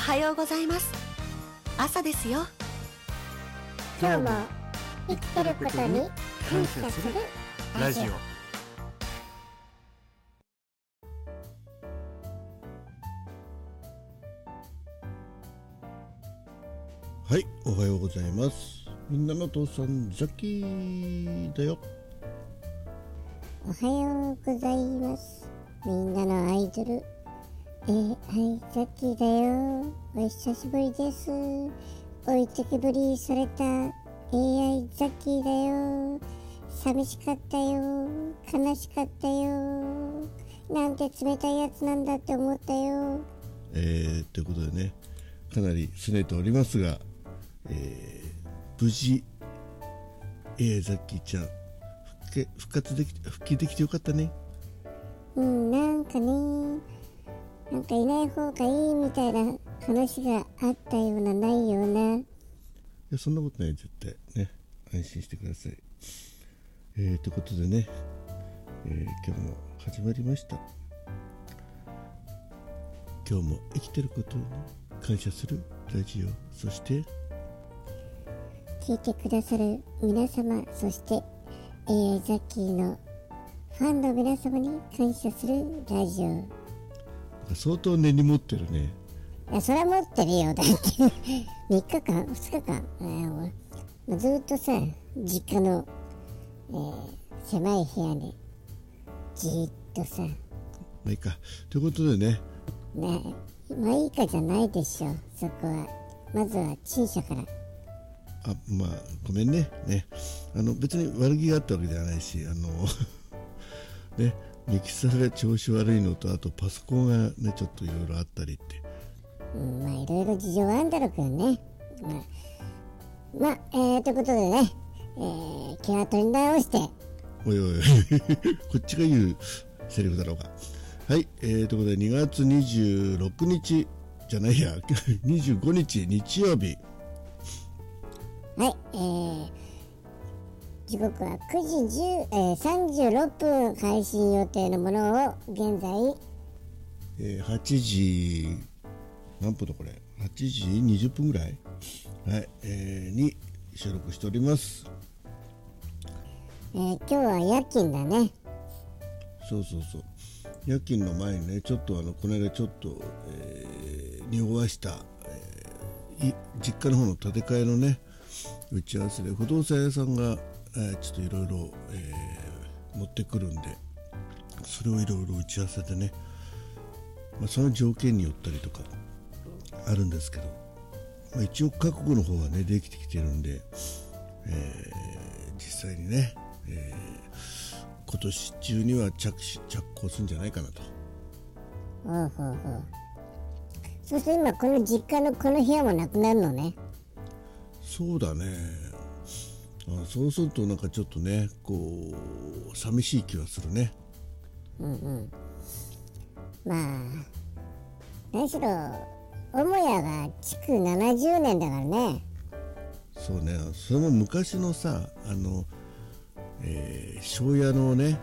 はようございます。朝ですよ。今日も生きてることに感謝するラジオ。はい、おはようございます。みんなの父さん、ジャッキーだよ。おはようございます。みんなのアイドル、はい、ジャッキーだよ。お久しぶりです。置いてけぶりされた AI ジャッキーだよ。寂しかったよ、悲しかったよ、なんて冷たいやつなんだって思ったよ。ということでね、かなり拗ねておりますが、無事、ザッキーちゃん復帰できてよかったね。うん、なんかね、なんかいない方がいいみたいな話があったようなないような。いや、そんなことない、絶対ね、安心してください。ということでね、今日も始まりました。今日も生きてることを感謝するラジオ、そして聞いてくださる皆様、そして AI ザッキーのファンの皆様に感謝するラジオ。相当根に持ってるね。いや、それは持ってるよ。だって3日間、2日間、ずっとさ、実家の、狭い部屋でじーっとさ。まあいいか、ということでね、まあいいかじゃないでしょ、そこは。まずは陳謝から。あ、まあごめんね。ね、別に悪気があったわけじゃないし、ね、ミキサーが調子悪いのと、あとパソコンがね、ちょっといろいろあったりって。うん、まあいろいろ事情はあるんだろうけどね。ということでね、気を取り直して。おいおいこっちが言うセリフだろうが。はい、ということで2月26日じゃないや、25日日曜日。はい、時刻は9時36分配信予定のものを現在、8時何分だこれ、8時20分ぐらい、はい、に収録しております。今日は夜勤だね。そうそうそう、夜勤の前にね、ちょっとこの間ちょっと、匂わした、実家の方の建て替えのね、打ち合わせで不動産屋さんが、ちょっといろいろ持ってくるんで、それをいろいろ打ち合わせでね、まあ、その条件によったりとかあるんですけど、まあ、一応覚悟の方はね、できてきてるんで、実際にね、今年中には着工するんじゃないかなと。うんうんうん。そうすると今この実家のこの部屋もなくなるのね。そうだね。あ、そうするとなんかちょっとね、こう寂しい気はするね。うんうん。まあ何しろ母屋が築70年だからね。そうね。それも昔のさ、庄屋のね、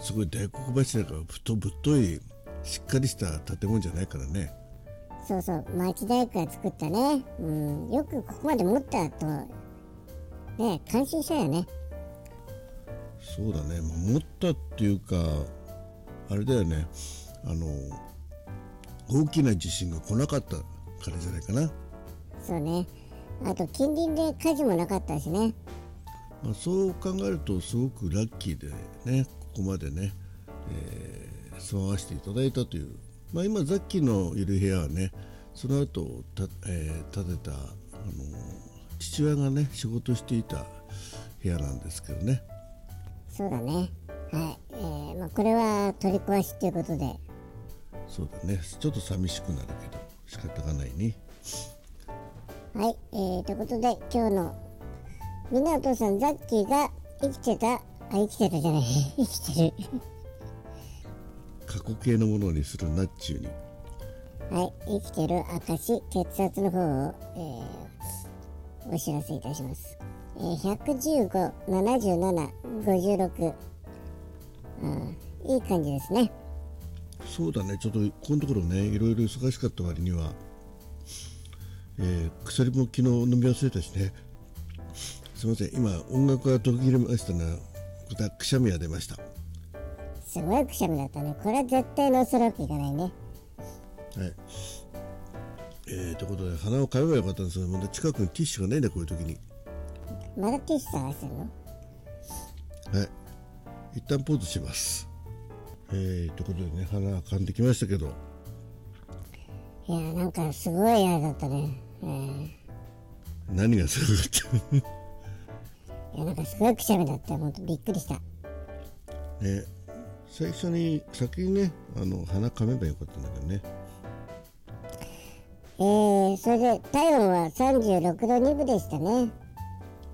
すごい大黒柱がぶっといしっかりした建物じゃないからね。そうそう、町大工が作ったね、うん、よくここまで持ったとね、感心したよね。そうだね、持ったっていうかあれだよね、大きな地震が来なかったからじゃないかな。そうね、あと近隣で火事もなかったしね。まあ、そう考えるとすごくラッキーでね、ここまでね、住まわせていただいたという。まあ、今ザッキーのいる部屋はね、その後建てた、父親がね仕事していた部屋なんですけどね。そうだね、はい、まあ、これは取り壊しということで。そうだね、ちょっと寂しくなるけど仕方がないね。はい、ということで今日のみんなの父さんザッキーが生きてたじゃない生きてる過去形のものにするなっちゅうに。はい、生きてる証、血圧の方を、お知らせいたします。115、77、56、うん、いい感じですね。そうだね、ちょっとこのところね、いろいろ忙しかった割には、鎖も昨日飲み忘れたしね、すいません、今音楽が途切れましたが、くしゃみが出ました。すごいくしゃみだったね。これは絶対ノーストロークいかないね。はい。ということで、鼻をかえばよかったんですが、まだ近くにティッシュがないんだ、こういう時に。まだティッシュ探してるの？はい、一旦ポーズします。ということでね、鼻がかんできましたけど、いやなんかすごい嫌だったね。何がすごかったいやなんかすごいくしゃみだった。ほんとびっくりした。最初に先にね、鼻かめばよかったんだけどね。それで体温は36度2分でしたね。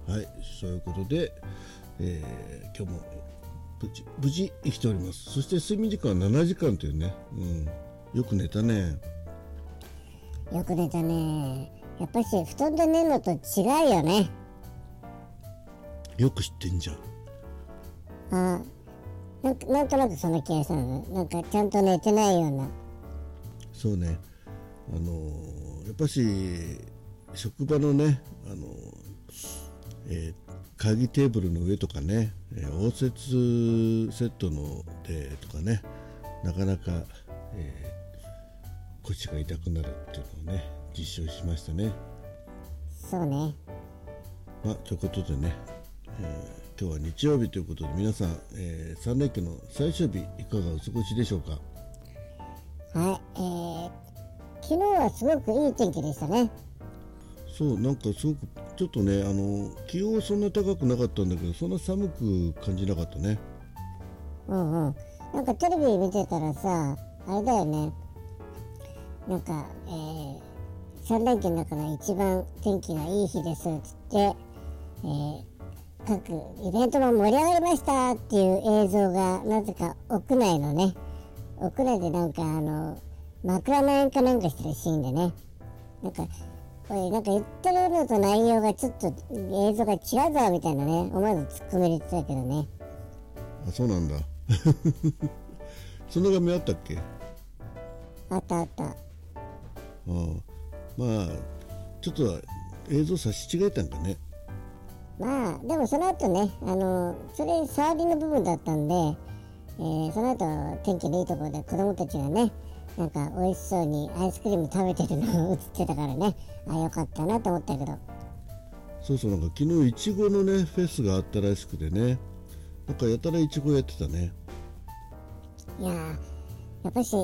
はい、そういうことで、今日も無事生きております。そして睡眠時間は7時間というね、よく寝たね。やっぱり布団で寝るのと違うよね。よく知ってんじゃん。あ、なんとなくその気がしたの。なんかちゃんと寝てないような。そうね、やっぱし職場のね、会議テーブルの上とかね、応接セットのでとかね、なかなか、腰が痛くなるっていうのをね、実証しましたね。そうね。まあ、ということでね、今日は日曜日ということで、皆さん、3連休の最終日いかがお過ごしでしょうか。はい、昨日はすごくいい天気でしたね。そう、なんかすごくちょっとね、気温はそんな高くなかったんだけど、そんな寒く感じなかったね。なんかテレビ見てたらさ、あれだよね、なんか、3連休の中の一番天気がいい日ですっつって、各イベントも盛り上がりましたっていう映像が、なぜか屋内のね、屋内でなんか枕投げかなんかしてるシーンでね、なんか言ってるのと内容がちょっと映像が違うぞみたいなね、思わず突っ込み入れてたけどね。あ、そうなんだその画面あったっけ？あった。まあちょっとは映像差し違えたんだね。まあでもその後ね、それサービンの部分だったんで、その後天気のいいところで子供たちがね、なんか美味しそうにアイスクリーム食べてるのが映ってたからね、あ、よかったなと思ったけど。そう、なんか昨日いちごのねフェスがあったらしくてね、なんかやたらいちごやってたね。いやー、やっぱし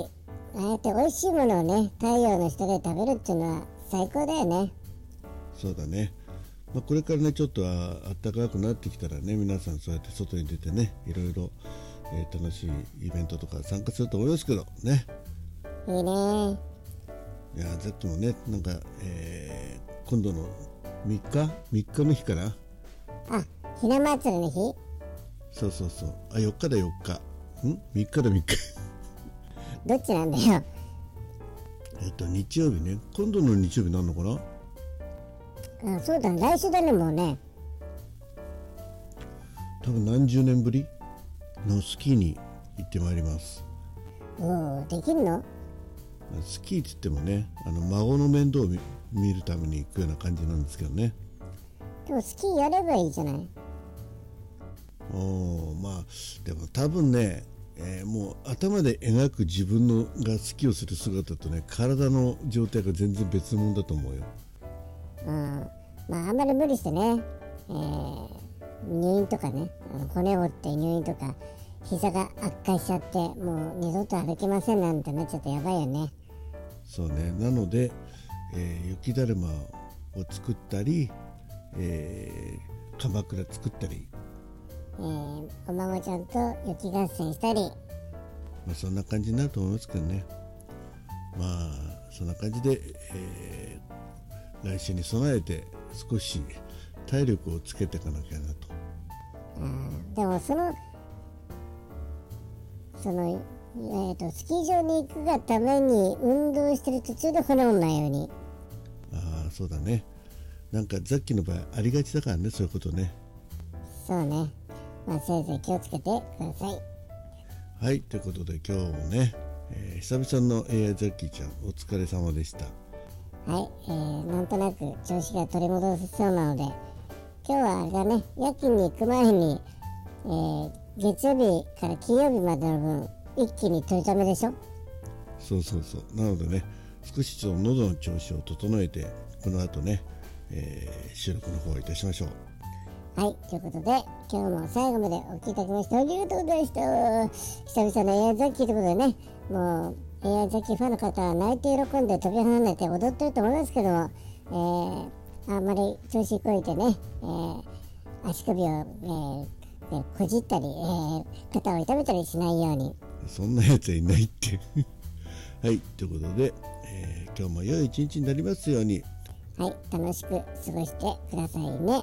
ああやって美味しいものをね、太陽の下で食べるっていうのは最高だよね。そうだね。まあ、これからねちょっとは暖かくなってきたらね、皆さんそうやって外に出てね、いろいろ、楽しいイベントとか参加すると思いますけどね。いいね。いや、ぜっともね、なんか、今度の3日の日かな。あ、ひな祭りの日。そう。あ、4日だ。3日だ。どっちなんだよ。日曜日ね。今度の日曜日なんのかな。あ、そうだね。来週だね、もうね。多分何十年ぶりのスキーに行ってまいります。おお、できるの？スキーって言ってもね、孫の面倒を 見るために行くような感じなんですけどね。でもスキーやればいいじゃない。まあでも多分ね、もう頭で描く自分のがスキーをする姿とね、体の状態が全然別物だと思うよ。まああんまり無理してね、入院とかね、骨折って入院とか、膝が悪化しちゃってもう二度と歩けませんなんてなっちゃってやばいよね。そうね。なので、雪だるまを作ったり、かまくら作ったり、お孫ちゃんと雪合戦したり、まあ、そんな感じになると思いますけどね。まあそんな感じで、来週に備えて少し体力をつけていかなきゃなと。でもそのスキー場に行くがために運動してる途中で骨折らないように。ああ、そうだね。なんかザッキーの場合ありがちだからね、そういうことね。そうね。まあせいぜい気をつけてください。はい、ということで今日もね、久々の AI ジャッキーちゃん、お疲れ様でした。はい、なんとなく調子が取り戻せそうなので、今日はあれだね、夜勤に行く前に、月曜日から金曜日までの分一気に取りためでしょ。そうなのでね、少しちょっと喉の調子を整えて、この後ね、収録の方をいたしましょう。はい、ということで今日も最後までお聞きいただきましてありがとうございました。久々の AI ジャッキーということでね、もう AI ジャッキーファンの方は泣いて喜んで飛び離れて踊ってると思いますけども、あんまり調子こいてね、足首を、こじったり、肩を痛めたりしないように。そんなやつはいないってはい、ということで、今日も良い一日になりますように。はい、楽しく過ごしてくださいね。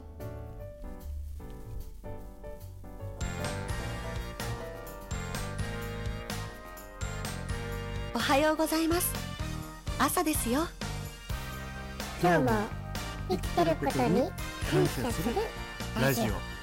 おはようございます。朝ですよ。今日も生きてることに感謝するラジオ。